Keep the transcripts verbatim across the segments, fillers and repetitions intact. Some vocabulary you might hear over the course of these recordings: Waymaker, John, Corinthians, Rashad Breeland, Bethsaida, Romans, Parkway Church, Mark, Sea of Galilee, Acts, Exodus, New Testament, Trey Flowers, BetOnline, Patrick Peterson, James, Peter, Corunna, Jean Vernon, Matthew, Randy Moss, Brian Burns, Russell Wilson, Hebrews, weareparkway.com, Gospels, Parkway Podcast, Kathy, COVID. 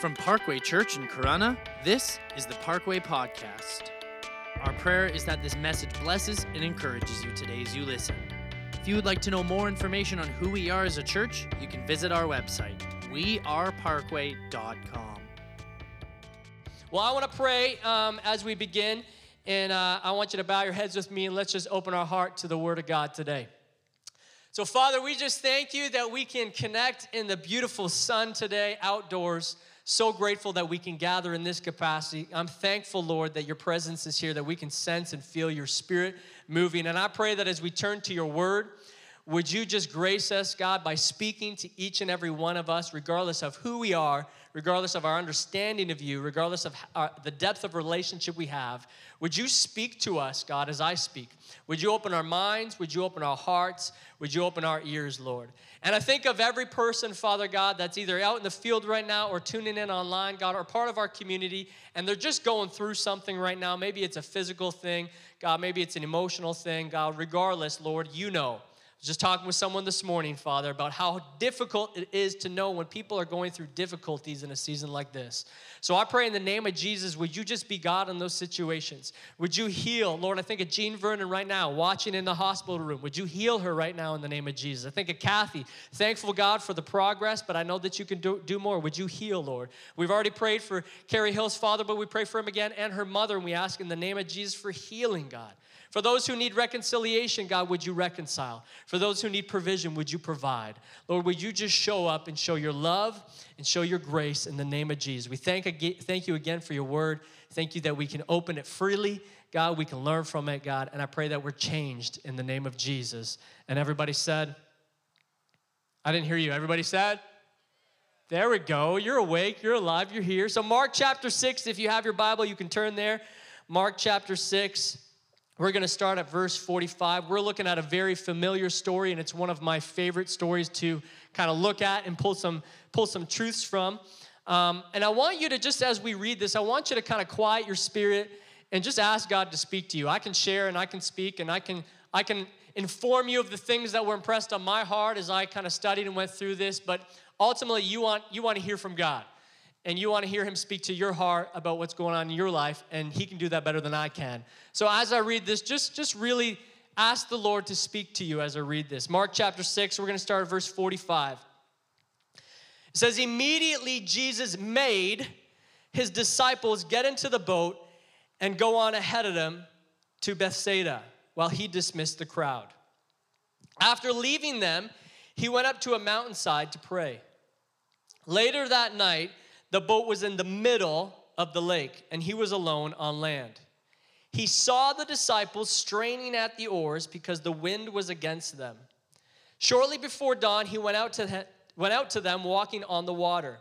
From Parkway Church in Corunna, this is the Parkway Podcast. Our prayer is that this message blesses and encourages you today as you listen. If you would like to know more information on who we are as a church, you can visit our website, we are parkway dot com. Well, I want to pray um, as we begin, and uh, I want you to bow your heads with me, and let's just open our heart to the Word of God today. So, Father, we just thank you that we can connect in the beautiful sun today outdoors. So grateful that we can gather in this capacity. I'm thankful, Lord, that your presence is here, that we can sense and feel your Spirit moving. And I pray that as we turn to your Word, would you just grace us, God, by speaking to each and every one of us, regardless of who we are, regardless of our understanding of you, regardless of our, the depth of relationship we have. Would you speak to us, God, as I speak? Would you open our minds? Would you open our hearts? Would you open our ears, Lord? And I think of every person, Father God, that's either out in the field right now or tuning in online, God, or part of our community, and they're just going through something right now. Maybe it's a physical thing, God. Maybe it's an emotional thing, God. Regardless, Lord, you know. Just talking with someone this morning, Father, about how difficult it is to know when people are going through difficulties in a season like this. So I pray in the name of Jesus, would you just be God in those situations? Would you heal? Lord, I think of Jean Vernon right now, watching in the hospital room. Would you heal her right now in the name of Jesus? I think of Kathy. Thankful, God, for the progress, but I know that you can do, do more. Would you heal, Lord? We've already prayed for Carrie Hill's father, but we pray for him again and her mother, and we ask in the name of Jesus for healing, God. For those who need reconciliation, God, would you reconcile? For those who need provision, would you provide? Lord, would you just show up and show your love and show your grace in the name of Jesus? We thank thank you again for your word. Thank you that we can open it freely. God, we can learn from it, God. And I pray that we're changed in the name of Jesus. And everybody said, I didn't hear you. Everybody said? There we go. You're awake. You're alive. You're here. So Mark chapter six, if you have your Bible, you can turn there. Mark chapter six. We're going to start at verse forty-five. We're looking at a very familiar story, and it's one of my favorite stories to kind of look at and pull some pull some truths from. Um, and I want you to, just as we read this, I want you to kind of quiet your spirit and just ask God to speak to you. I can share, and I can speak, and I can I can inform you of the things that were impressed on my heart as I kind of studied and went through this. But ultimately, you want you want to hear from God, and you want to hear him speak to your heart about what's going on in your life, and he can do that better than I can. So as I read this, just, just really ask the Lord to speak to you as I read this. Mark chapter six, we're going to start at verse forty-five. It says, immediately Jesus made his disciples get into the boat and go on ahead of them to Bethsaida while he dismissed the crowd. After leaving them, he went up to a mountainside to pray. Later that night, the boat was in the middle of the lake, and he was alone on land. He saw the disciples straining at the oars because the wind was against them. Shortly before dawn, he went out to, went out to them walking on the water.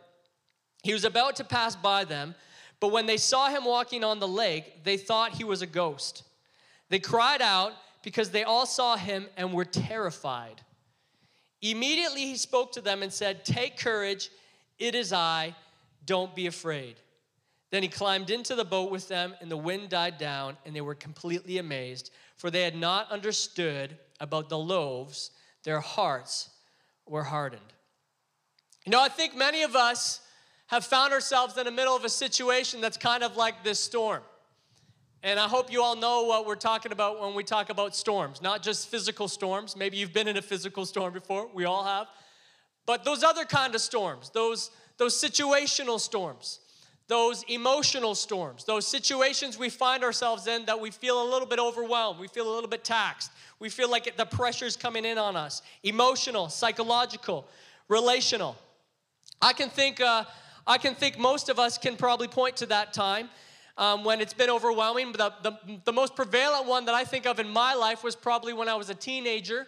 He was about to pass by them, but when they saw him walking on the lake, they thought he was a ghost. They cried out because they all saw him and were terrified. Immediately he spoke to them and said, "Take courage, it is I. Don't be afraid." Then he climbed into the boat with them, and the wind died down, and they were completely amazed, for they had not understood about the loaves. Their hearts were hardened. You know, I think many of us have found ourselves in the middle of a situation that's kind of like this storm. And I hope you all know what we're talking about when we talk about storms, not just physical storms. Maybe you've been in a physical storm before. We all have. But those other kind of storms, those Those situational storms, those emotional storms, those situations we find ourselves in that we feel a little bit overwhelmed, we feel a little bit taxed, we feel like the pressure's coming in on us, emotional, psychological, relational. I can think, uh, I can think most of us can probably point to that time um, when it's been overwhelming. The, the, the most prevalent one that I think of in my life was probably when I was a teenager,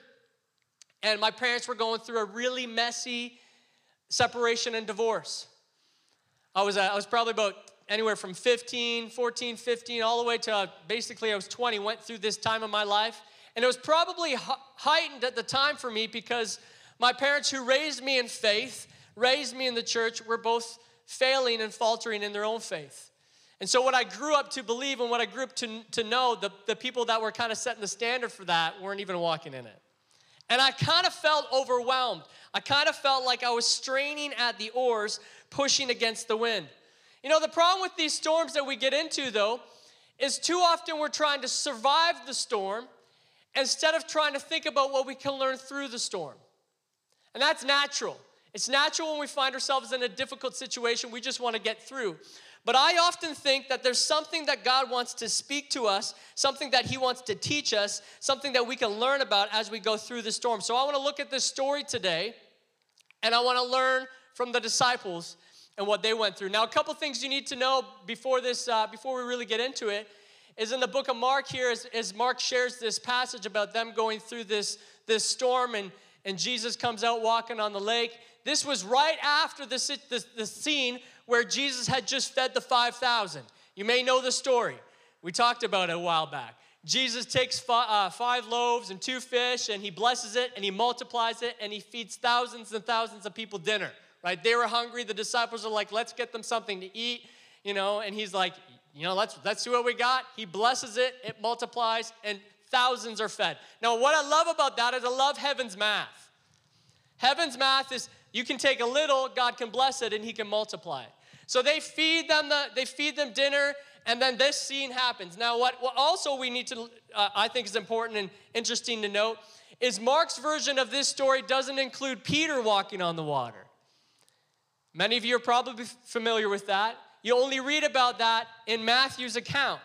and my parents were going through a really messy separation and divorce. I was uh, I was probably about anywhere from fifteen, fourteen, fifteen, all the way to uh, basically I was twenty, went through this time of my life. And it was probably h- heightened at the time for me because my parents, who raised me in faith, raised me in the church, were both failing and faltering in their own faith. And so what I grew up to believe and what I grew up to, to know, the, the people that were kind of setting the standard for that weren't even walking in it. And I kind of felt overwhelmed. I kind of felt like I was straining at the oars, pushing against the wind. You know, the problem with these storms that we get into, though, is too often we're trying to survive the storm instead of trying to think about what we can learn through the storm. And that's natural. It's natural when we find ourselves in a difficult situation. We just want to get through. But I often think that there's something that God wants to speak to us, something that he wants to teach us, something that we can learn about as we go through the storm. So I want to look at this story today, and I want to learn from the disciples and what they went through. Now, a couple things you need to know before this, uh, before we really get into it, is in the book of Mark here, as, as Mark shares this passage about them going through this, this storm, and, and Jesus comes out walking on the lake. This was right after the, the, the scene where Jesus had just fed the five thousand. You may know the story. We talked about it a while back. Jesus takes five, uh, five loaves and two fish, and he blesses it, and he multiplies it, and he feeds thousands and thousands of people dinner, right? They were hungry. The disciples are like, let's get them something to eat, you know, and he's like, you know, let's, let's see what we got. He blesses it, it multiplies, and thousands are fed. Now, what I love about that is I love heaven's math. Heaven's math is you can take a little, God can bless it, and he can multiply it. So they feed them the, they feed them dinner, and then this scene happens. Now, what, what also we need to, uh, I think is important and interesting to note, is Mark's version of this story doesn't include Peter walking on the water. Many of you are probably familiar with that. You only read about that in Matthew's account.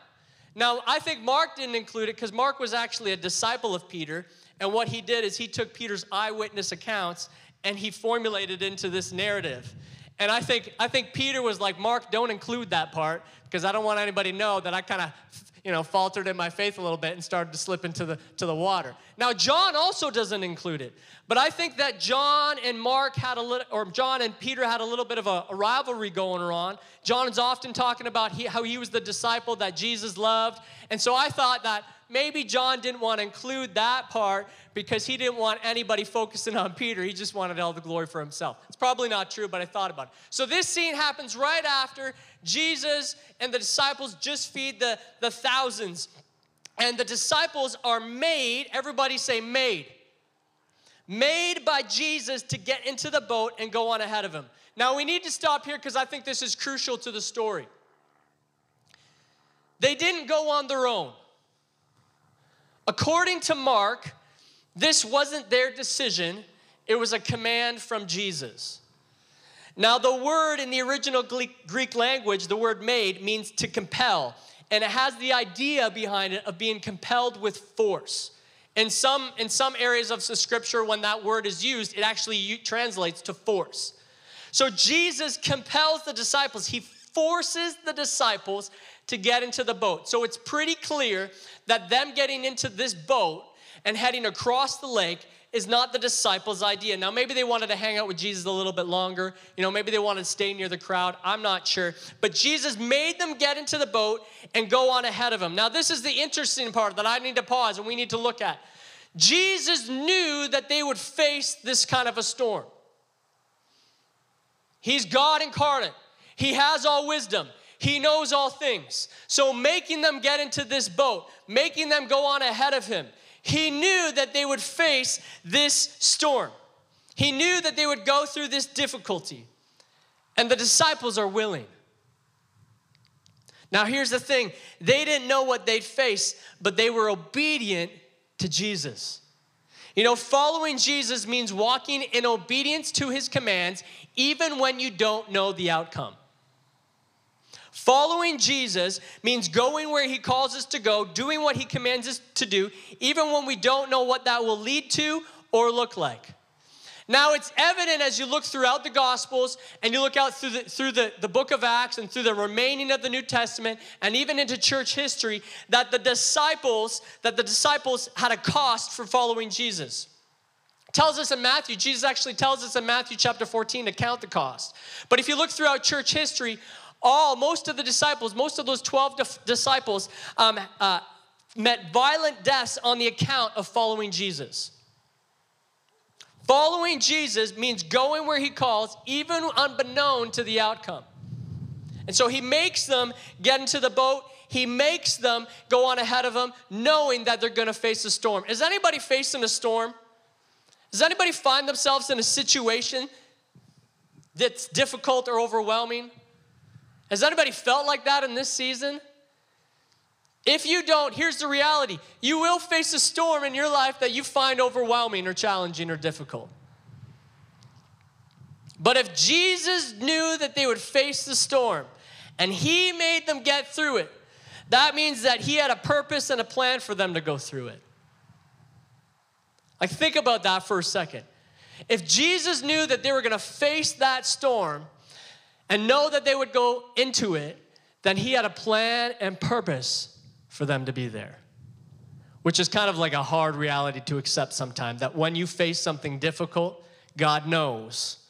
Now, I think Mark didn't include it because Mark was actually a disciple of Peter, and what he did is he took Peter's eyewitness accounts and he formulated into this narrative. And I think I think Peter was like, Mark, don't include that part because I don't want anybody to know that I kind of, you know, faltered in my faith a little bit and started to slip into the to the water. Now, John also doesn't include it, but I think that John and Mark had a little, or John and Peter had a little bit of a, a rivalry going on. John is often talking about he, how he was the disciple that Jesus loved, and so I thought that maybe John didn't want to include that part because he didn't want anybody focusing on Peter. He just wanted all the glory for himself. It's probably not true, but I thought about it. So this scene happens right after Jesus and the disciples just feed the, the thousands. And the disciples are made, everybody say made. Made by Jesus to get into the boat and go on ahead of him. Now we need to stop here because I think this is crucial to the story. They didn't go on their own. According to Mark, this wasn't their decision. It was a command from Jesus. Now, the word in the original Greek language, the word made, means to compel. And it has the idea behind it of being compelled with force. In some, in some areas of the scripture, when that word is used, it actually translates to force. So Jesus compels the disciples. He forces the disciples to get into the boat. So it's pretty clear that them getting into this boat and heading across the lake is not the disciples' idea. Now, maybe they wanted to hang out with Jesus a little bit longer. You know, maybe they wanted to stay near the crowd. I'm not sure. But Jesus made them get into the boat and go on ahead of him. Now, this is the interesting part that I need to pause and we need to look at. Jesus knew that they would face this kind of a storm. He's God incarnate. He has all wisdom. He knows all things. So making them get into this boat, making them go on ahead of him, he knew that they would face this storm. He knew that they would go through this difficulty. And the disciples are willing. Now here's the thing. They didn't know what they'd face, but they were obedient to Jesus. You know, following Jesus means walking in obedience to his commands, even when you don't know the outcome. Following Jesus means going where he calls us to go, doing what he commands us to do, even when we don't know what that will lead to or look like. Now, it's evident as you look throughout the Gospels and you look out through the, through the, the book of Acts and through the remaining of the New Testament and even into church history that the disciples, that the disciples had a cost for following Jesus. Tells us in Matthew, Jesus actually tells us in Matthew chapter fourteen to count the cost. But if you look throughout church history, All, most of the disciples, most of those twelve disciples um, uh, met violent deaths on the account of following Jesus. Following Jesus means going where he calls, even unbeknown to the outcome. And so he makes them get into the boat. He makes them go on ahead of him, knowing that they're going to face a storm. Has anybody facing a storm? Does anybody find themselves in a situation that's difficult or overwhelming? Has anybody felt like that in this season? If you don't, here's the reality. You will face a storm in your life that you find overwhelming or challenging or difficult. But if Jesus knew that they would face the storm and he made them get through it, that means that he had a purpose and a plan for them to go through it. Like, think about that for a second. If Jesus knew that they were going to face that storm and know that they would go into it, then he had a plan and purpose for them to be there, which is kind of like a hard reality to accept sometimes, that when you face something difficult, God knows,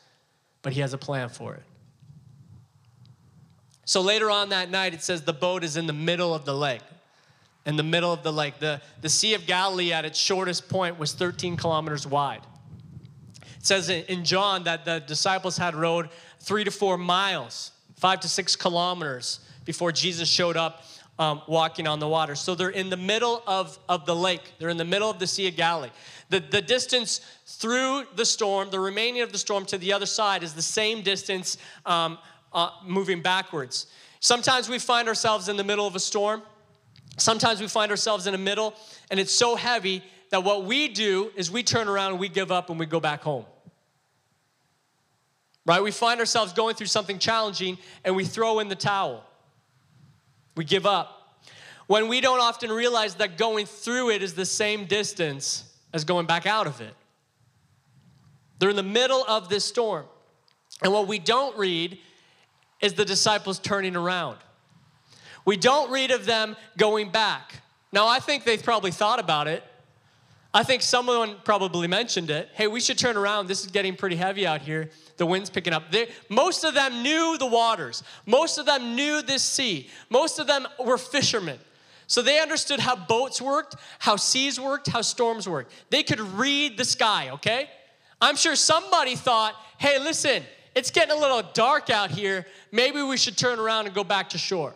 but he has a plan for it. So later on that night, it says the boat is in the middle of the lake. In the middle of the lake. The, the Sea of Galilee at its shortest point was thirteen kilometers wide. It says in John that the disciples had rowed three to four miles, five to six kilometers before Jesus showed up um, walking on the water. So they're in the middle of, of the lake. They're in the middle of the Sea of Galilee. The, the distance through the storm, the remaining of the storm to the other side is the same distance um, Uh, moving backwards. Sometimes we find ourselves in the middle of a storm. Sometimes we find ourselves in the middle, and it's so heavy that what we do is we turn around and we give up and we go back home. Right? We find ourselves going through something challenging, and we throw in the towel. We give up. When we don't often realize that going through it is the same distance as going back out of it. They're in the middle of this storm. And what we don't read is the disciples turning around. We don't read of them going back. Now, I think they probably thought about it. I think someone probably mentioned it. Hey, we should turn around. This is getting pretty heavy out here. The wind's picking up. They, most of them knew the waters. Most of them knew this sea. Most of them were fishermen. So they understood how boats worked, how seas worked, how storms worked. They could read the sky, okay? I'm sure somebody thought, hey, listen, it's getting a little dark out here. Maybe we should turn around and go back to shore.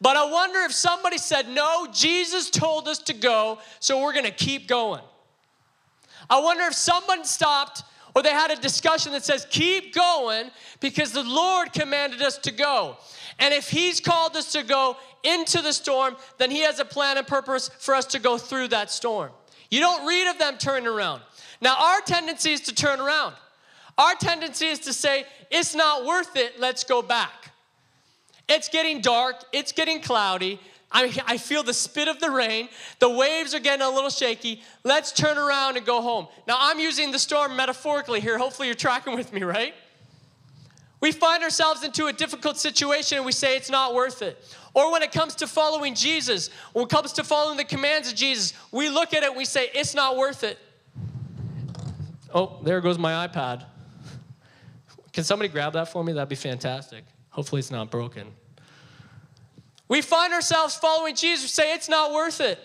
But I wonder if somebody said, no, Jesus told us to go, so we're going to keep going. I wonder if someone stopped or they had a discussion that says, keep going because the Lord commanded us to go. And if he's called us to go into the storm, then he has a plan and purpose for us to go through that storm. You don't read of them turning around. Now, our tendency is to turn around. Our tendency is to say, it's not worth it, let's go back. It's getting dark, it's getting cloudy, I, I feel the spit of the rain, the waves are getting a little shaky, let's turn around and go home. Now, I'm using the storm metaphorically here, hopefully you're tracking with me, right? We find ourselves into a difficult situation and we say it's not worth it. Or when it comes to following Jesus, when it comes to following the commands of Jesus, we look at it and we say, it's not worth it. Oh, there goes my iPad. Can somebody grab that for me? That'd be fantastic. Hopefully it's not broken. We find ourselves following Jesus, say it's not worth it.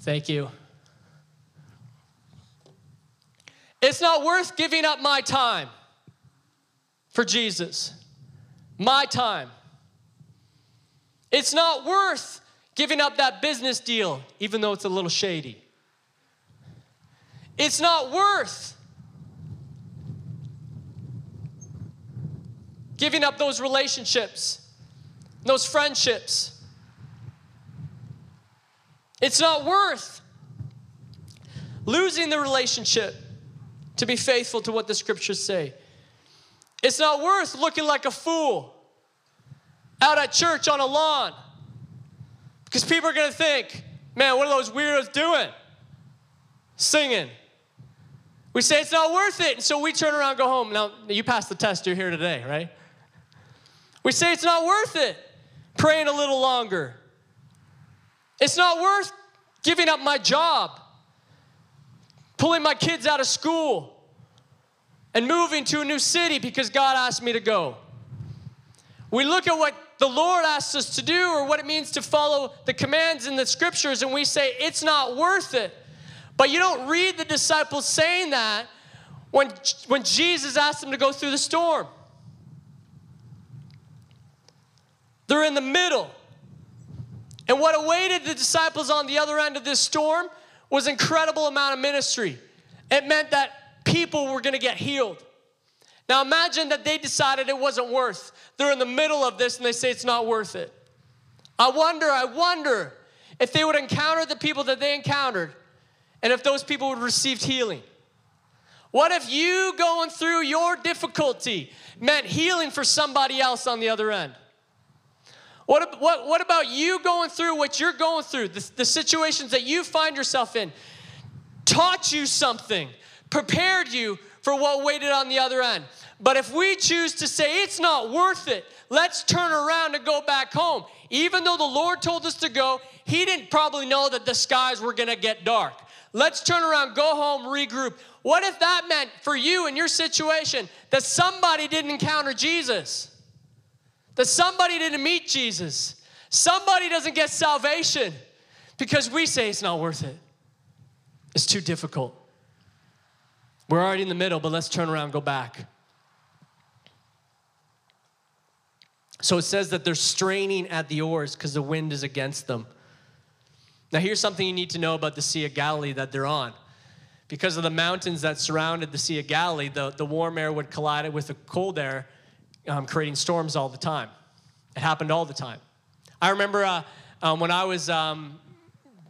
Thank you. It's not worth giving up my time for Jesus. My time. It's not worth giving up that business deal, even though it's a little shady. It's not worth giving up those relationships, those friendships. It's not worth losing the relationship to be faithful to what the scriptures say. It's not worth looking like a fool out at church on a lawn because people are going to think, man, what are those weirdos doing? Singing. We say it's not worth it, and so we turn around and go home. Now, you passed the test, you're here today, right? We say it's not worth it, praying a little longer. It's not worth giving up my job, pulling my kids out of school, and moving to a new city because God asked me to go. We look at what the Lord asks us to do or what it means to follow the commands in the scriptures, and we say it's not worth it. But you don't read the disciples saying that when, when Jesus asked them to go through the storm. They're in the middle. And what awaited the disciples on the other end of this storm was an incredible amount of ministry. It meant that people were going to get healed. Now imagine that they decided it wasn't worth. They're in the middle of this and they say it's not worth it. I wonder, I wonder if they would encounter the people that they encountered and if those people would receive healing. What if you going through your difficulty meant healing for somebody else on the other end? What, what, what about you going through what you're going through, the, the situations that you find yourself in, taught you something, prepared you for what waited on the other end? But if we choose to say it's not worth it, let's turn around and go back home. Even though the Lord told us to go, he didn't probably know that the skies were going to get dark. Let's turn around, go home, regroup. What if that meant for you in your situation that somebody didn't encounter Jesus? That somebody didn't meet Jesus? Somebody doesn't get salvation because we say it's not worth it. It's too difficult. We're already in the middle, but let's turn around, go back. So it says that they're straining at the oars because the wind is against them. Now here's something you need to know about the Sea of Galilee that they're on. Because of the mountains that surrounded the Sea of Galilee, the, the warm air would collide with the cold air, um, creating storms all the time. It happened all the time. I remember uh, um, when I was, um,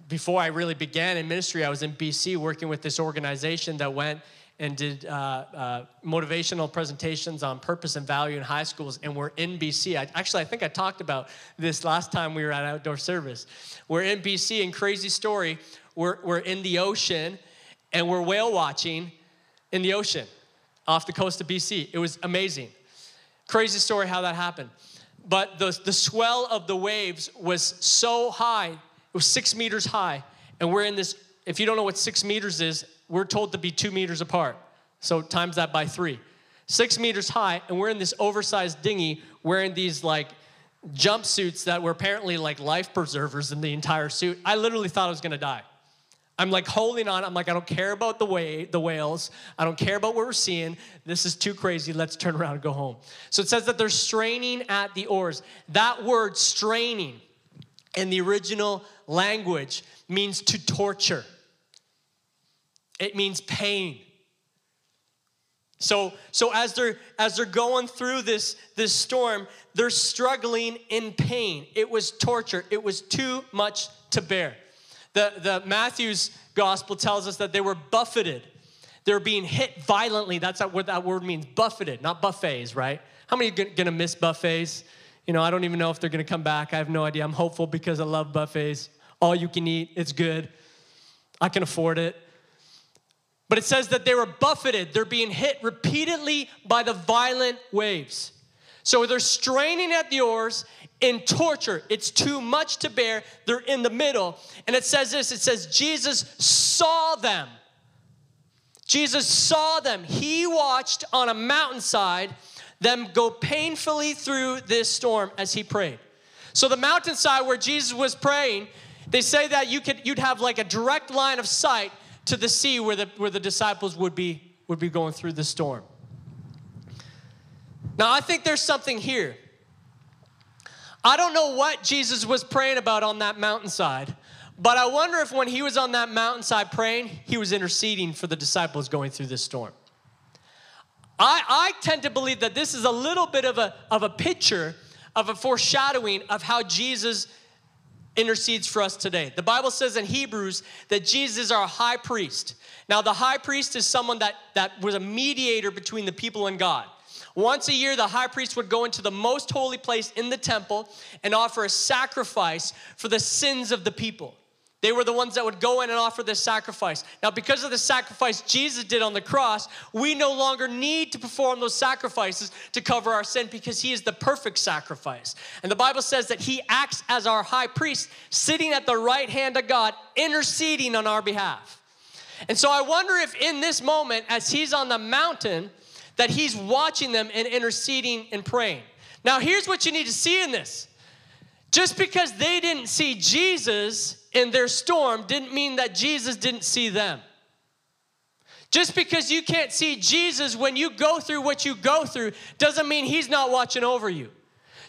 before I really began in ministry, I was in B C working with this organization that went and did uh, uh, motivational presentations on purpose and value in high schools, and we're in B C. I, actually, I think I talked about this last time we were at Outdoor Service. We're in B C, and crazy story, we're, we're in the ocean, and we're whale watching in the ocean off the coast of B C. It was amazing. Crazy story how that happened. But the, the swell of the waves was so high. It was six meters high. And we're in this, if you don't know what six meters is, we're told to be two meters apart. So times that by three. Six meters high, and we're in this oversized dinghy wearing these like jumpsuits that were apparently like life preservers in the entire suit. I literally thought I was gonna die. I'm like holding on. I'm like, I don't care about the way the whales. I don't care about what we're seeing. This is too crazy. Let's turn around and go home. So it says that they're straining at the oars. That word straining in the original language means to torture. It means pain. So, so as they're as they're going through this, this storm, they're struggling in pain. It was torture. It was too much to bear. The, the Matthew's gospel tells us that they were buffeted. They were being hit violently. That's what that word means, buffeted, not buffets, right? How many are going to miss buffets? You know, I don't even know if they're going to come back. I have no idea. I'm hopeful because I love buffets. All you can eat, it's good. I can afford it. But it says that they were buffeted. They're being hit repeatedly by the violent waves. So they're straining at the oars in torture. It's too much to bear. They're in the middle. And it says this. It says Jesus saw them. Jesus saw them. He watched on a mountainside them go painfully through this storm as he prayed. So the mountainside where Jesus was praying, they say that you could, you'd have like a direct line of sight to the sea where the, where the disciples would be, would be going through the storm. Now, I think there's something here. I don't know what Jesus was praying about on that mountainside, but I wonder if when he was on that mountainside praying, he was interceding for the disciples going through this storm. I, I tend to believe that this is a little bit of a, of a picture, of a foreshadowing of how Jesus intercedes for us today. The Bible says in Hebrews that Jesus is our high priest. Now, the high priest is someone that, that was a mediator between the people and God. Once a year, the high priest would go into the most holy place in the temple and offer a sacrifice for the sins of the people. They were the ones that would go in and offer this sacrifice. Now, because of the sacrifice Jesus did on the cross, we no longer need to perform those sacrifices to cover our sin because he is the perfect sacrifice. And the Bible says that he acts as our high priest, sitting at the right hand of God, interceding on our behalf. And so I wonder if in this moment, as he's on the mountain, that he's watching them and interceding and praying. Now, here's what you need to see in this. Just because they didn't see Jesus in their storm didn't mean that Jesus didn't see them. Just because you can't see Jesus when you go through what you go through doesn't mean he's not watching over you.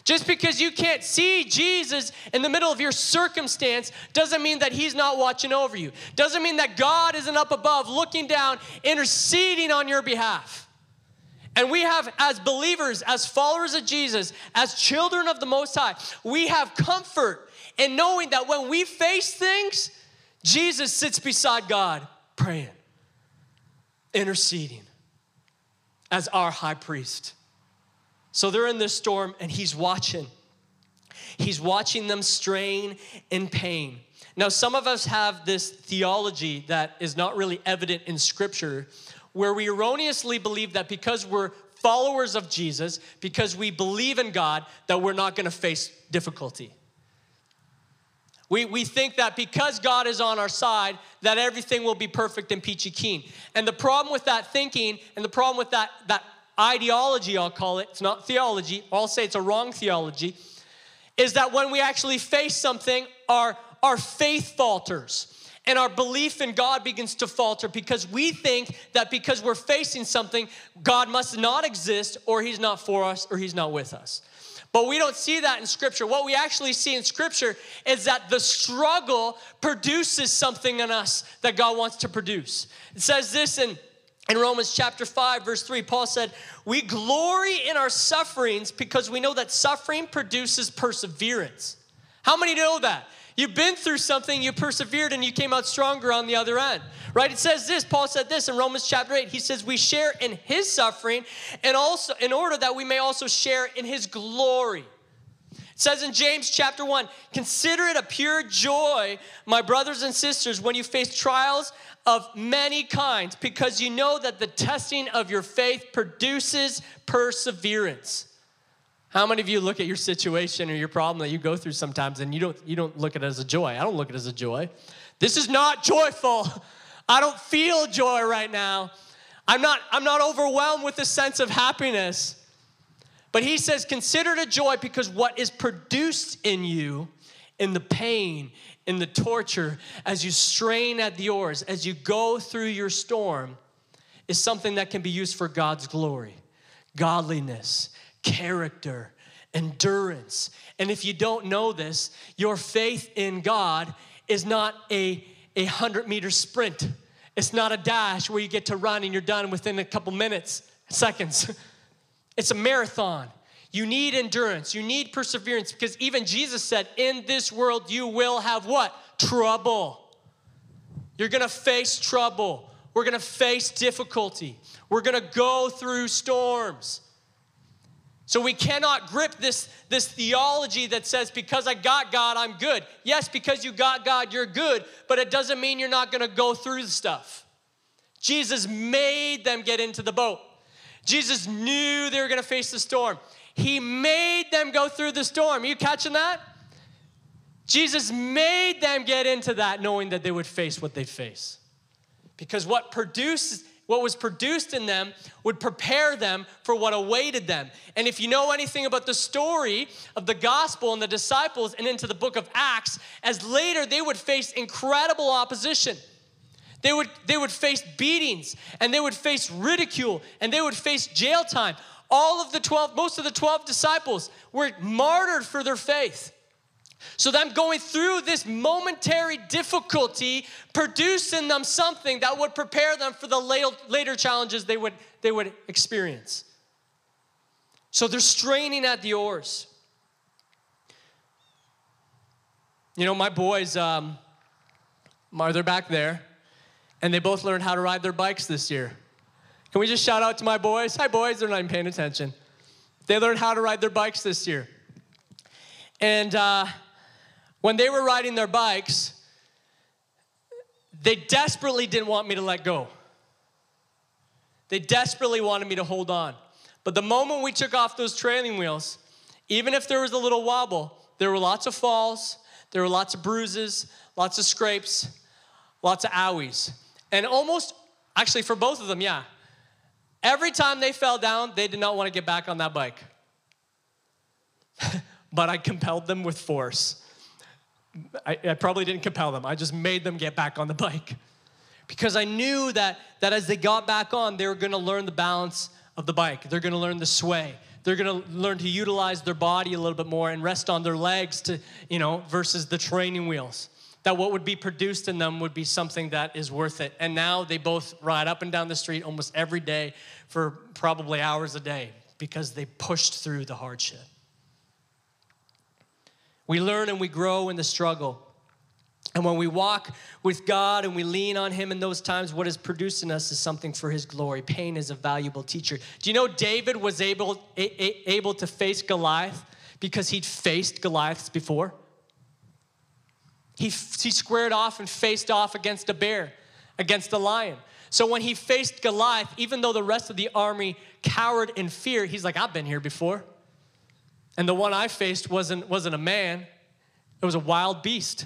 Just because you can't see Jesus in the middle of your circumstance doesn't mean that he's not watching over you. Doesn't mean that God isn't up above, looking down, interceding on your behalf. And we have, as believers, as followers of Jesus, as children of the Most High, we have comfort in knowing that when we face things, Jesus sits beside God praying, interceding as our high priest. So they're in this storm and he's watching. He's watching them strain in pain. Now, some of us have this theology that is not really evident in Scripture, where we erroneously believe that because we're followers of Jesus, because we believe in God, that we're not going to face difficulty. We, we think that because God is on our side, that everything will be perfect and peachy keen. And the problem with that thinking and the problem with that, that ideology, I'll call it, it's not theology, I'll say it's a wrong theology, is that when we actually face something, our, our faith falters. And our belief in God begins to falter because we think that because we're facing something, God must not exist, or he's not for us, or he's not with us. But we don't see that in Scripture. What we actually see in Scripture is that the struggle produces something in us that God wants to produce. It says this in, in Romans chapter five, verse three. Paul said, we glory in our sufferings because we know that suffering produces perseverance. How many know that? You've been through something, you persevered, and you came out stronger on the other end, right? It says this, Paul said this in Romans chapter eight. He says, we share in his suffering, and also in order that we may also share in his glory. It says in James chapter one, consider it a pure joy, my brothers and sisters, when you face trials of many kinds, because you know that the testing of your faith produces perseverance. How many of you look at your situation or your problem that you go through sometimes and you don't you don't look at it as a joy? I don't look at it as a joy. This is not joyful. I don't feel joy right now. I'm not, I'm not overwhelmed with a sense of happiness. But he says, consider it a joy because what is produced in you, in the pain, in the torture, as you strain at the oars, as you go through your storm, is something that can be used for God's glory, godliness, character, endurance. And if you don't know this, your faith in God is not a a hundred-meter sprint. It's not a dash where you get to run and you're done within a couple minutes, seconds. It's a marathon. You need endurance. You need perseverance because even Jesus said, in this world you will have what? Trouble. You're going to face trouble. We're going to face difficulty. We're going to go through storms. So we cannot grip this, this theology that says, because I got God, I'm good. Yes, because you got God, you're good, but it doesn't mean you're not going to go through the stuff. Jesus made them get into the boat. Jesus knew they were going to face the storm. He made them go through the storm. Are you catching that? Jesus made them get into that knowing that they would face what they face. Because what produces... what was produced in them would prepare them for what awaited them. And if you know anything about the story of the gospel and the disciples and into the book of Acts, as later they would face incredible opposition. They would, they would face beatings, and they would face ridicule, and they would face jail time. All of the twelve, most of the twelve disciples were martyred for their faith. So them going through this momentary difficulty produced in them something that would prepare them for the later challenges they would, they would experience. So they're straining at the oars. You know, my boys, um, they're back there, and they both learned how to ride their bikes this year. Can we just shout out to my boys? Hi, boys. They're not even paying attention. They learned how to ride their bikes this year. And... Uh, When they were riding their bikes, they desperately didn't want me to let go. They desperately wanted me to hold on. But the moment we took off those trailing wheels, even if there was a little wobble, there were lots of falls, there were lots of bruises, lots of scrapes, lots of owies. And almost, actually for both of them, yeah, every time they fell down, they did not want to get back on that bike. But I compelled them with force. I, I probably didn't compel them. I just made them get back on the bike because I knew that, that as they got back on, they were going to learn the balance of the bike. They're going to learn the sway. They're going to learn to utilize their body a little bit more and rest on their legs to, you know, versus the training wheels. That what would be produced in them would be something that is worth it. And now they both ride up and down the street almost every day for probably hours a day because they pushed through the hardship. We learn and we grow in the struggle. And when we walk with God and we lean on him in those times, what is produced in us is something for his glory. Pain is a valuable teacher. Do you know David was able, a, a, able to face Goliath because he'd faced Goliaths before? He, he squared off and faced off against a bear, against a lion. So when he faced Goliath, even though the rest of the army cowered in fear, he's like, I've been here before. And the one I faced wasn't, wasn't a man. It was a wild beast.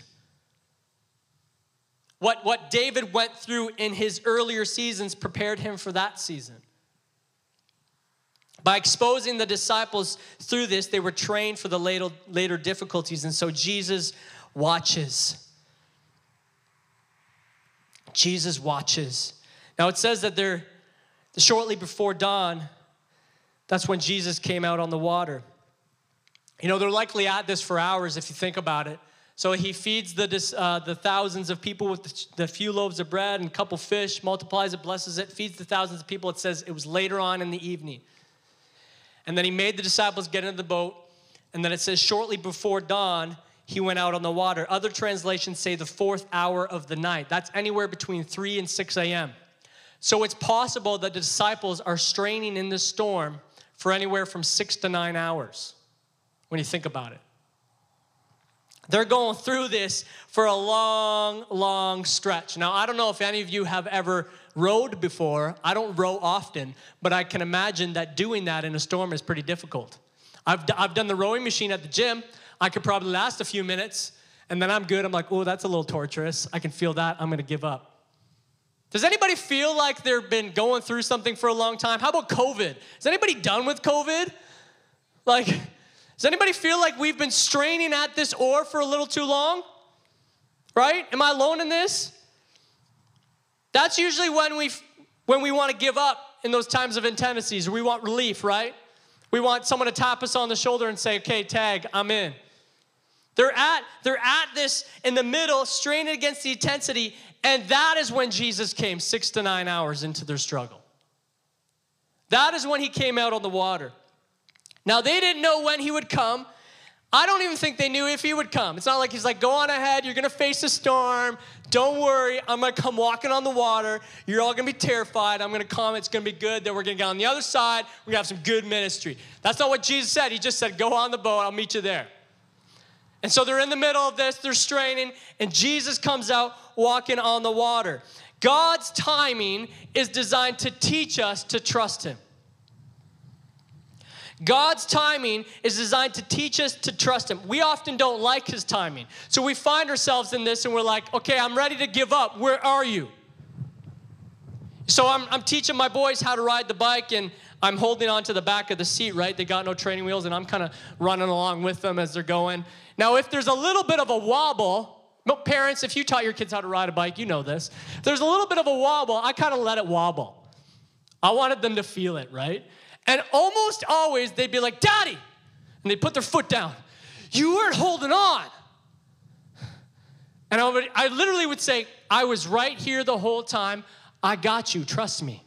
What, what David went through in his earlier seasons prepared him for that season. By exposing the disciples through this, they were trained for the later, later difficulties. And so Jesus watches. Jesus watches. Now it says that there, shortly before dawn, that's when Jesus came out on the water. You know, they're likely at this for hours if you think about it. So he feeds the uh, the thousands of people with the, the few loaves of bread and a couple fish, multiplies it, blesses it, feeds the thousands of people. It says it was later on in the evening. And then he made the disciples get into the boat. And then it says shortly before dawn, he went out on the water. Other translations say the fourth hour of the night. That's anywhere between three and six a.m. So it's possible that the disciples are straining in this storm for anywhere from six to nine hours when you think about it. They're going through this for a long, long stretch. Now, I don't know if any of you have ever rowed before. I don't row often, but I can imagine that doing that in a storm is pretty difficult. I've, d- I've done the rowing machine at the gym. I could probably last a few minutes, and then I'm good. I'm like, oh, that's a little torturous. I can feel that. I'm going to give up. Does anybody feel like they've been going through something for a long time? How about COVID? Is anybody done with COVID? Like, does anybody feel like we've been straining at this oar for a little too long? Right? Am I alone in this? That's usually when we when we want to give up in those times of intensities. We want relief, right? We want someone to tap us on the shoulder and say, okay, tag, I'm in. They're at, they're at this in the middle, straining against the intensity, and that is when Jesus came six to nine hours into their struggle. That is when he came out on the water. Now, they didn't know when he would come. I don't even think they knew if he would come. It's not like he's like, go on ahead. You're going to face a storm. Don't worry. I'm going to come walking on the water. You're all going to be terrified. I'm going to come. It's going to be good. Then we're going to get on the other side. We're going to have some good ministry. That's not what Jesus said. He just said, go on the boat. I'll meet you there. And so they're in the middle of this. They're straining. And Jesus comes out walking on the water. God's timing is designed to teach us to trust him. God's timing is designed to teach us to trust him. We often don't like his timing. So we find ourselves in this and we're like, okay, I'm ready to give up. Where are you? So I'm, I'm teaching my boys how to ride the bike and I'm holding on to the back of the seat, right? They got no training wheels and I'm kind of running along with them as they're going. Now, if there's a little bit of a wobble, parents, if you taught your kids how to ride a bike, you know this. If there's a little bit of a wobble, I kind of let it wobble. I wanted them to feel it, right? And almost always, they'd be like, Daddy! And they'd put their foot down. You weren't holding on. And I, would, I literally would say, I was right here the whole time. I got you. Trust me.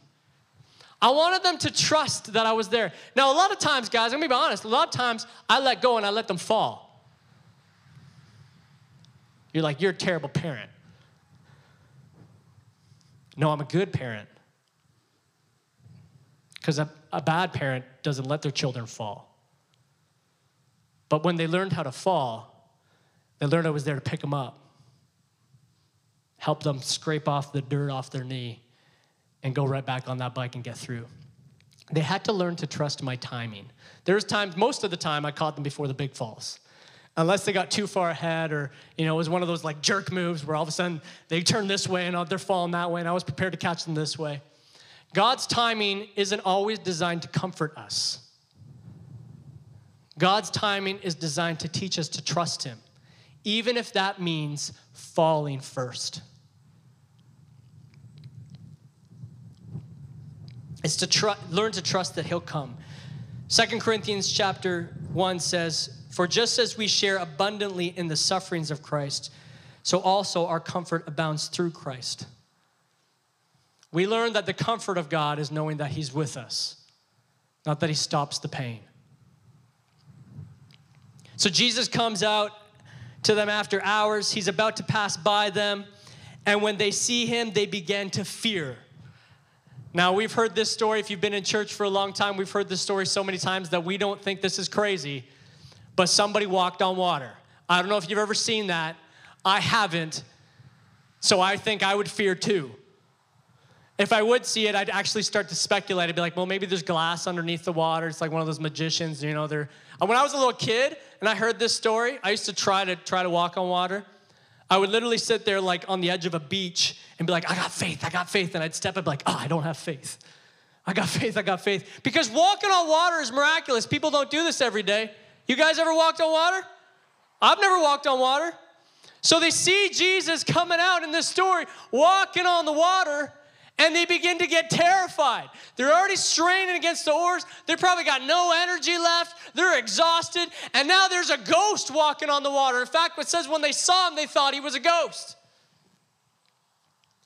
I wanted them to trust that I was there. Now, a lot of times, guys, I'm going to be honest. A lot of times, I let go and I let them fall. You're like, you're a terrible parent. No, I'm a good parent. Because a, a bad parent doesn't let their children fall. But when they learned how to fall, they learned I was there to pick them up, help them scrape off the dirt off their knee, and go right back on that bike and get through. They had to learn to trust my timing. There's times, most of the time, I caught them before the big falls. Unless they got too far ahead or, you know, it was one of those like jerk moves where all of a sudden they turn this way and they're falling that way and I was prepared to catch them this way. God's timing isn't always designed to comfort us. God's timing is designed to teach us to trust him, even if that means falling first. It's to tr- learn to trust that he'll come. Second Corinthians chapter one says, "For just as we share abundantly in the sufferings of Christ, so also our comfort abounds through Christ." We learn that the comfort of God is knowing that he's with us, not that he stops the pain. So Jesus comes out to them after hours. He's about to pass by them. And when they see him, they began to fear. Now, we've heard this story. If you've been in church for a long time, we've heard this story so many times that we don't think this is crazy. But somebody walked on water. I don't know if you've ever seen that. I haven't. So I think I would fear too. If I would see it, I'd actually start to speculate. I'd be like, well, maybe there's glass underneath the water. It's like one of those magicians, you know. They're... When I was a little kid and I heard this story, I used to try to try to walk on water. I would literally sit there like on the edge of a beach and be like, I got faith, I got faith. And I'd step up like, oh, I don't have faith. I got faith, I got faith. Because walking on water is miraculous. People don't do this every day. You guys ever walked on water? I've never walked on water. So they see Jesus coming out in this story, walking on the water, and they begin to get terrified. They're already straining against the oars. They probably got no energy left. They're exhausted. And now there's a ghost walking on the water. In fact, it says when they saw him, they thought he was a ghost.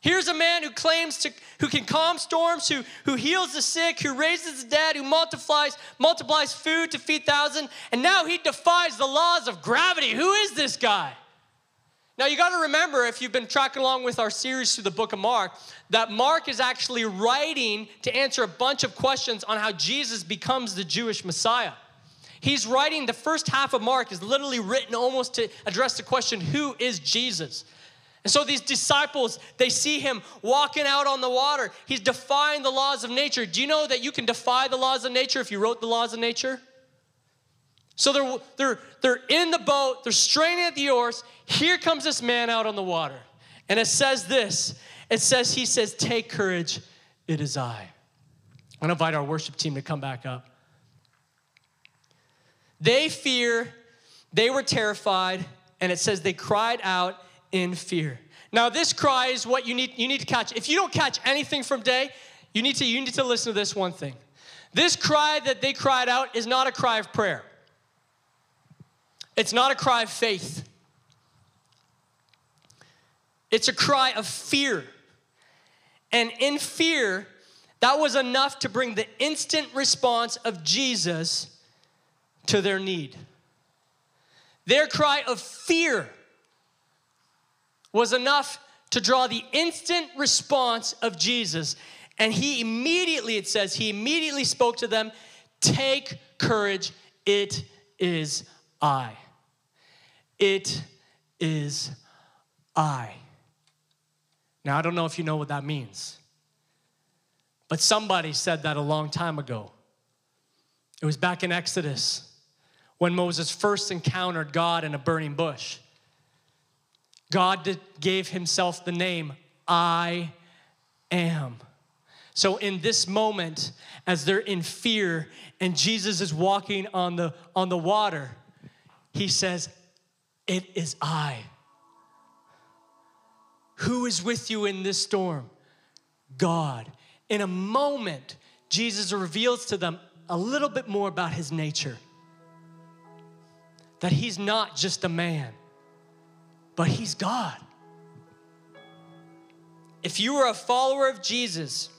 Here's a man who claims to, who can calm storms, who, who heals the sick, who raises the dead, who multiplies, multiplies food to feed thousands. And now he defies the laws of gravity. Who is this guy? Now, you got to remember, if you've been tracking along with our series through the book of Mark, that Mark is actually writing to answer a bunch of questions on how Jesus becomes the Jewish Messiah. He's writing, the first half of Mark is literally written almost to address the question, who is Jesus? And so these disciples, they see him walking out on the water. He's defying the laws of nature. Do you know that you can defy the laws of nature if you wrote the laws of nature? So they're, they're, they're in the boat, they're straining at the oars. Here comes this man out on the water. And it says this, it says, he says, "Take courage, it is I." I'm gonna invite our worship team to come back up. They fear, they were terrified, and it says they cried out in fear. Now this cry is what you need, you need to catch. If you don't catch anything from today, you need to, you need to listen to this one thing. This cry that they cried out is not a cry of prayer. It's not a cry of faith. It's a cry of fear. And in fear, that was enough to bring the instant response of Jesus to their need. Their cry of fear was enough to draw the instant response of Jesus. And he immediately, it says, he immediately spoke to them, "Take courage, it is I." It is I. Now, I don't know if you know what that means, but somebody said that a long time ago. It was back in Exodus when Moses first encountered God in a burning bush. God gave himself the name, I am. So in this moment, as they're in fear and Jesus is walking on the, on the water, he says, "It is I." Who is with you in this storm? God. In a moment, Jesus reveals to them a little bit more about his nature. That he's not just a man, but he's God. If you are a follower of Jesus,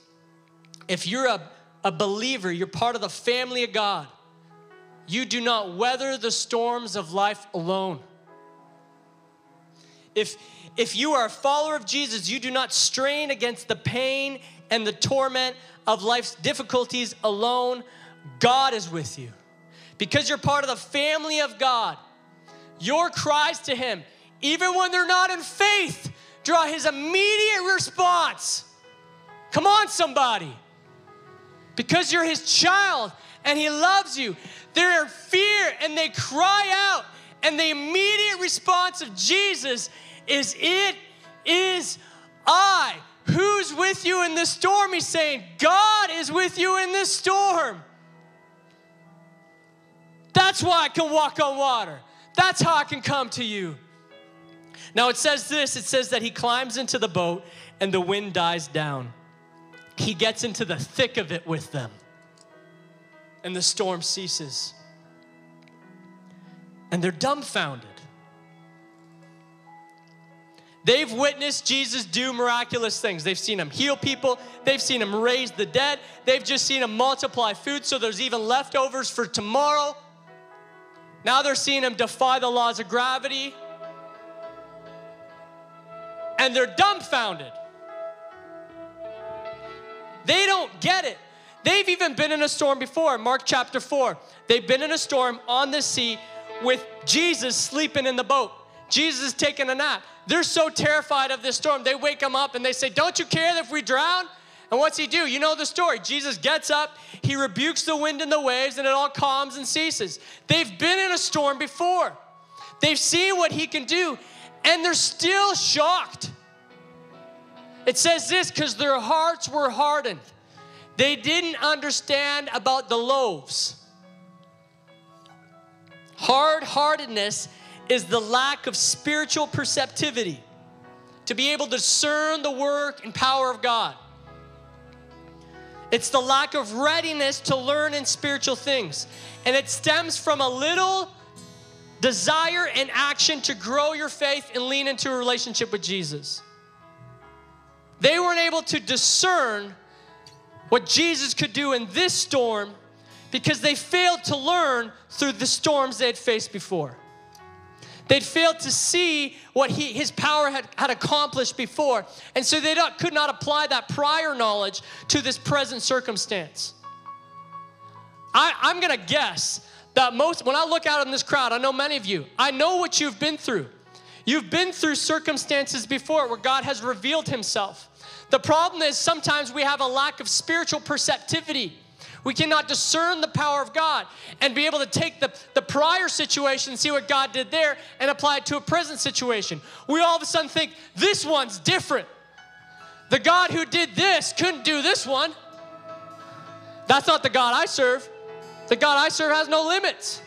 if you're a, a believer, you're part of the family of God, you do not weather the storms of life alone. If, if you are a follower of Jesus, you do not strain against the pain and the torment of life's difficulties alone. God is with you. Because you're part of the family of God, your cries to him, even when they're not in faith, draw his immediate response. Come on, somebody. Because you're his child and he loves you, they're in fear and they cry out. And the immediate response of Jesus is, "It is I." Who's with you in this storm? He's saying, God is with you in this storm. That's why I can walk on water. That's how I can come to you. Now it says this, it says that he climbs into the boat and the wind dies down. He gets into the thick of it with them. and the storm ceases. And they're dumbfounded. They've witnessed Jesus do miraculous things. They've seen him heal people. They've seen him raise the dead. They've just seen him multiply food so there's even leftovers for tomorrow. Now they're seeing him defy the laws of gravity. And they're dumbfounded. They don't get it. They've even been in a storm before. Mark chapter four. They've been in a storm on the sea with Jesus sleeping in the boat. Jesus taking a nap. They're so terrified of this storm. They wake him up and they say, "Don't you care if we drown?" And what's he do? You know the story. Jesus gets up. He rebukes the wind and the waves and it all calms and ceases. They've been in a storm before. They've seen what he can do and they're still shocked. It says this, because their hearts were hardened. They didn't understand about the loaves. Hard-heartedness is the lack of spiritual perceptivity to be able to discern the work and power of God. It's the lack of readiness to learn in spiritual things. And it stems from a little desire and action to grow your faith and lean into a relationship with Jesus. They weren't able to discern what Jesus could do in this storm because they failed to learn through the storms they had faced before. They'd failed to see what he, his power had, had accomplished before. And so they not, could not apply that prior knowledge to this present circumstance. I, I'm going to guess that most, when I look out in this crowd, I know many of you. I know what you've been through. You've been through circumstances before where God has revealed himself. The problem is sometimes we have a lack of spiritual perceptivity. We cannot discern the power of God and be able to take the, the prior situation, see what God did there, and apply it to a present situation. We all of a sudden think, this one's different. The God who did this couldn't do this one. That's not the God I serve. The God I serve has no limits.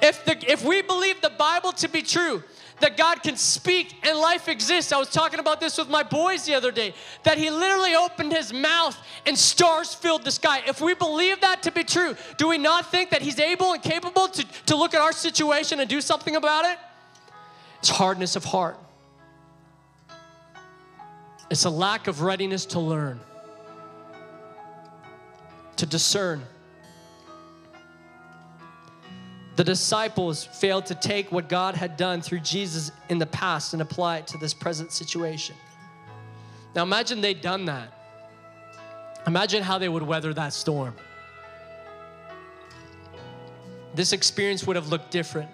If, the, if we believe the Bible to be true, that God can speak and life exists. I was talking about this with my boys the other day, that he literally opened his mouth and stars filled the sky. If we believe that to be true, do we not think that he's able and capable to, to look at our situation and do something about it? It's hardness of heart. It's a lack of readiness to learn, to discern. The disciples failed to take what God had done through Jesus in the past and apply it to this present situation. Now imagine they'd done that. Imagine how they would weather that storm. This experience would have looked different.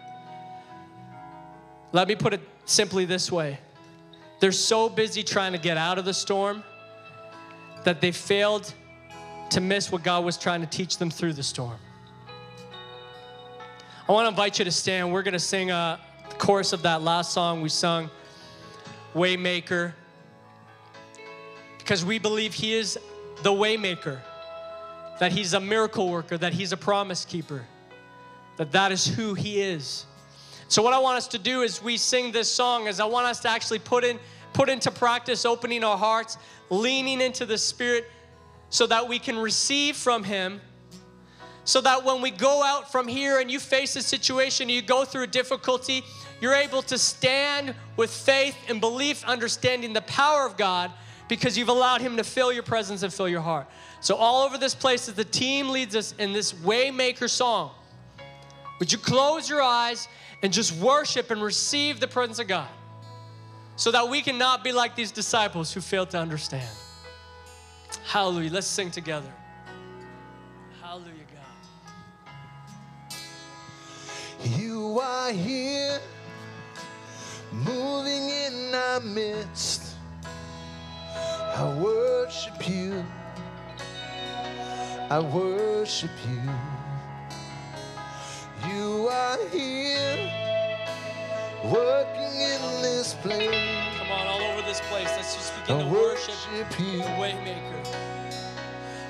Let me put it simply this way. They're so busy trying to get out of the storm that they failed to miss what God was trying to teach them through the storm. I want to invite you to stand. We're going to sing a chorus of that last song we sung, Waymaker, because we believe he is the waymaker, that he's a miracle worker, that he's a promise keeper, that that is who he is. So what I want us to do as we sing this song is I want us to actually put in, put into practice opening our hearts, leaning into the Spirit so that we can receive from him. So that when we go out from here and you face a situation, you go through a difficulty, you're able to stand with faith and belief, understanding the power of God because you've allowed him to fill your presence and fill your heart. So all over this place as the team leads us in this Waymaker song, would you close your eyes and just worship and receive the presence of God so that we can not be like these disciples who failed to understand. Hallelujah. Let's sing together. Hallelujah. You are here, moving in our midst. I worship you. I worship you. You are here, working in this place. Come on, all over this place. Let's just begin to worship you, the Waymaker.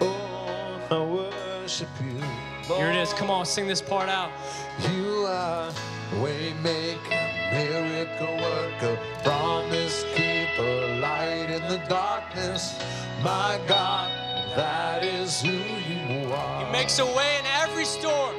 Oh, I worship you. Lord. Here it is. Come on, sing this part out. You are way maker, miracle worker, promise keeper, light in the darkness. My God, that is who you are. He makes a way in every storm.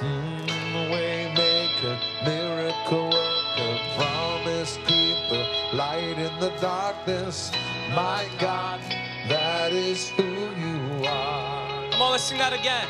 Mm, way maker, miracle worker, promise keeper, light in the darkness. My God, that is who you are. Come on, let's sing that again.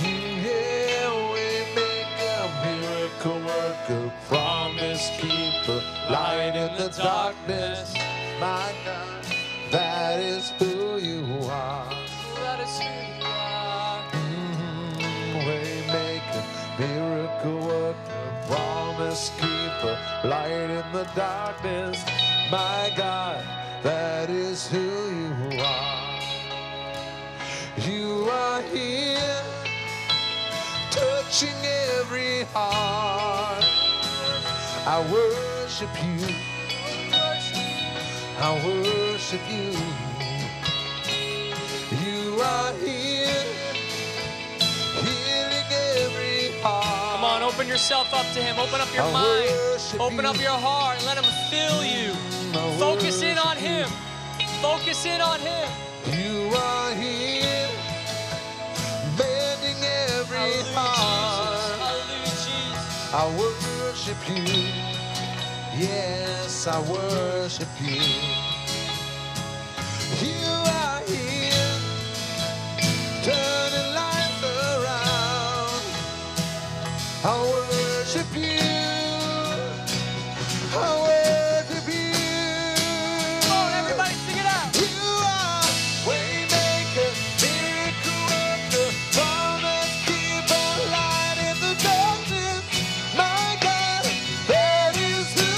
Yeah, we make a miracle worker, promise keeper, light in the darkness. My God, that is who you are. That is who you are. Mm-hmm. We make a miracle worker, promise keeper, light in the darkness. My God, that is who you are. You are here, touching every heart. I worship you. I worship you. You are here, healing every heart. Come on, open yourself up to him. Open up your I mind. Open you. up your heart and let him fill you. I Focus in on him. You. Focus in on him. You are here, bending every Hallelujah, heart. Jesus. Hallelujah, Jesus. I worship you. Yes, I worship you. You are here, turning life around. I worship you. I worship you. Come on, everybody, sing it out. You are way maker, miracle worker, promise keeper, light in the darkness. My God, that is who.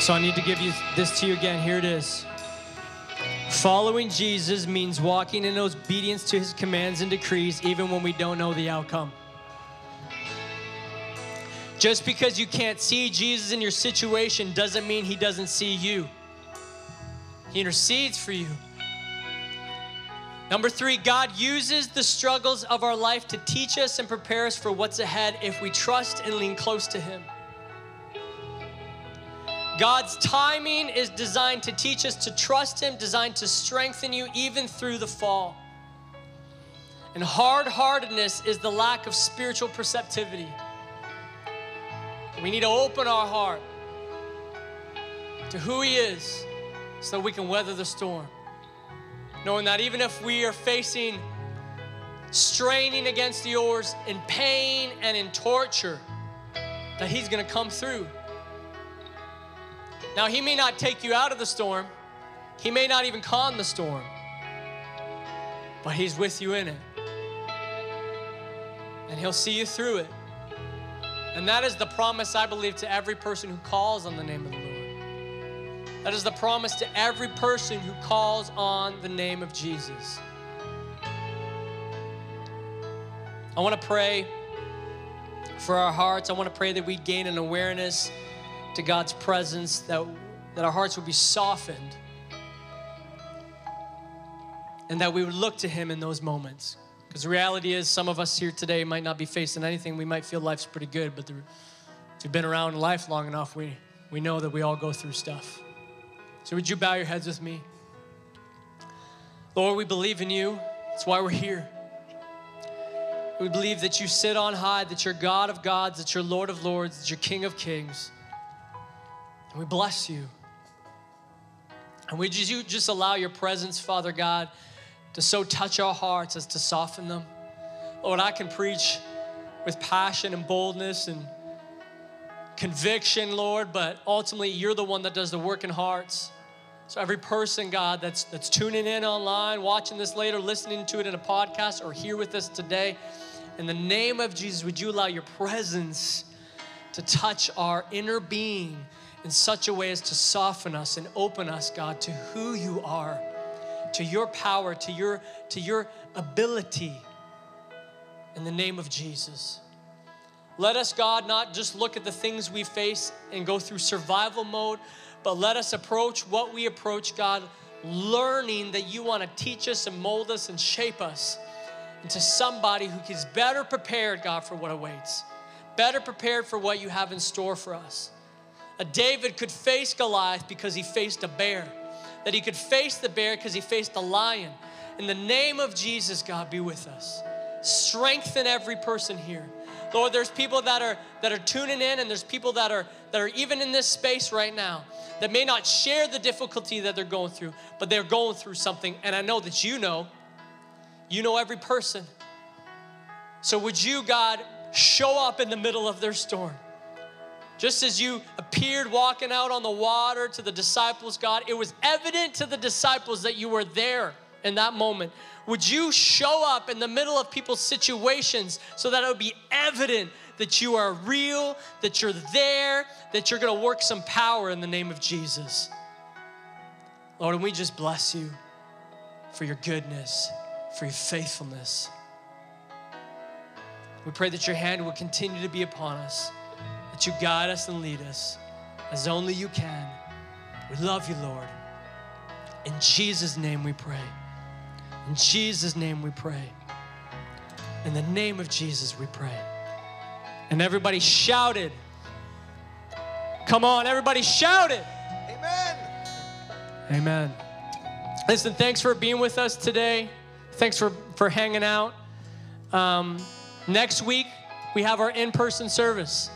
So I need to give you this to you again. Here it is. Following Jesus means walking in obedience to his commands and decrees, even when we don't know the outcome. Just because you can't see Jesus in your situation doesn't mean he doesn't see you. He intercedes for you. Number three, God uses the struggles of our life to teach us and prepare us for what's ahead if we trust and lean close to him. God's timing is designed to teach us to trust him, designed to strengthen you even through the fall. And hard-heartedness is the lack of spiritual perceptivity. We need to open our heart to who he is so we can weather the storm, knowing that even if we are facing straining against the oars in pain and in torture, that he's going to come through. Now, he may not take you out of the storm. He may not even calm the storm. But he's with you in it. and he'll see you through it. And that is the promise, I believe, to every person who calls on the name of the Lord. That is the promise to every person who calls on the name of Jesus. I want to pray for our hearts. I want to pray that we gain an awareness to God's presence, that, that our hearts would be softened, and that we would look to him in those moments. Because the reality is, some of us here today might not be facing anything. We might feel life's pretty good, but if you've been around life long enough, we, we know that we all go through stuff. So would you bow your heads with me? Lord, we believe in you. That's why we're here. We believe that you sit on high, that you're God of gods, that you're Lord of lords, that you're King of kings. And we bless you. And would you just allow your presence, Father God, to so touch our hearts as to soften them. Lord, I can preach with passion and boldness and conviction, Lord, but ultimately you're the one that does the work in hearts. So every person, God, that's that's tuning in online, watching this later, listening to it in a podcast, or here with us today, in the name of Jesus, would you allow your presence to touch our inner being in such a way as to soften us and open us, God, to who you are, to your power, to your, to your ability, in the name of Jesus. Let us, God, not just look at the things we face and go through survival mode, but let us approach what we approach, God, learning that you want to teach us and mold us and shape us into somebody who is better prepared, God, for what awaits, better prepared for what you have in store for us. A David could face Goliath because he faced a bear, that he could face the bear because he faced the lion. In the name of Jesus, God, be with us. Strengthen every person here. Lord, there's people that are that are tuning in, and there's people that are that are even in this space right now that may not share the difficulty that they're going through, but they're going through something, and I know that you know. You know every person. So would you, God, show up in the middle of their storm? Just as you appeared walking out on the water to the disciples, God, it was evident to the disciples that you were there in that moment. Would you show up in the middle of people's situations so that it would be evident that you are real, that you're there, that you're going to work some power in the name of Jesus? Lord, and we just bless you for your goodness, for your faithfulness. We pray that your hand will continue to be upon us, that you guide us and lead us as only you can. We love you, Lord. In Jesus' name we pray. In Jesus' name we pray. In the name of Jesus we pray. And everybody shouted. Come on, everybody shouted. Amen. Amen. Listen, thanks for being with us today. Thanks for, for hanging out. Um, next week, we have our in-person service.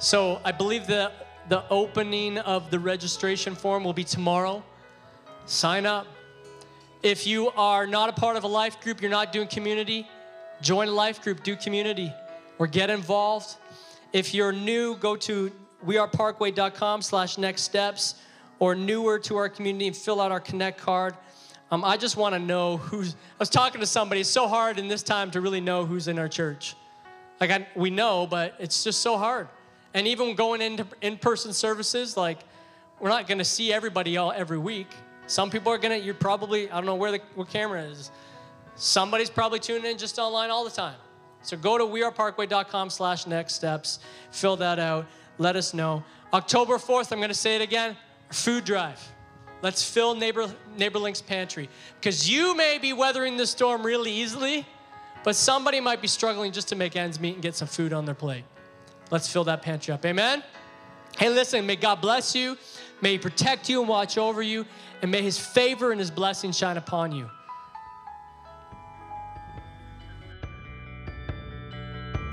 So I believe the, the opening of the registration form will be tomorrow. Sign up. If you are not a part of a life group, you're not doing community, join a life group, do community, or get involved. If you're new, go to weareparkway.com slash next steps, or newer to our community, and fill out our Connect card. Um, I just want to know who's, I was talking to somebody, it's so hard in this time to really know who's in our church. Like I, we know, but it's just so hard. And even going into in-person services, like, we're not going to see everybody all every week. Some people are going to, you're probably, I don't know where the where camera is. Somebody's probably tuning in just online all the time. So go to weareparkway.com slash next steps. Fill that out. Let us know. October fourth, I'm going to say it again, food drive. Let's fill neighbor NeighborLink's pantry. Because you may be weathering the storm really easily, but somebody might be struggling just to make ends meet and get some food on their plate. Let's fill that pantry up. Amen? Hey, listen, may God bless you. May he protect you and watch over you. And may his favor and his blessing shine upon you.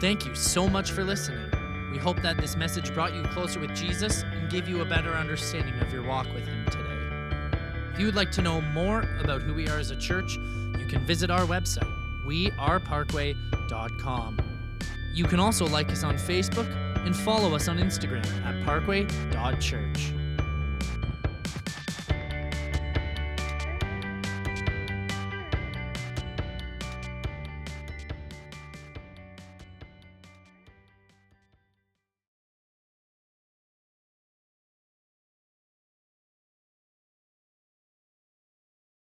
Thank you so much for listening. We hope that this message brought you closer with Jesus and gave you a better understanding of your walk with him today. If you would like to know more about who we are as a church, you can visit our website, we are parkway dot com. You can also like us on Facebook and follow us on Instagram at parkway dot church.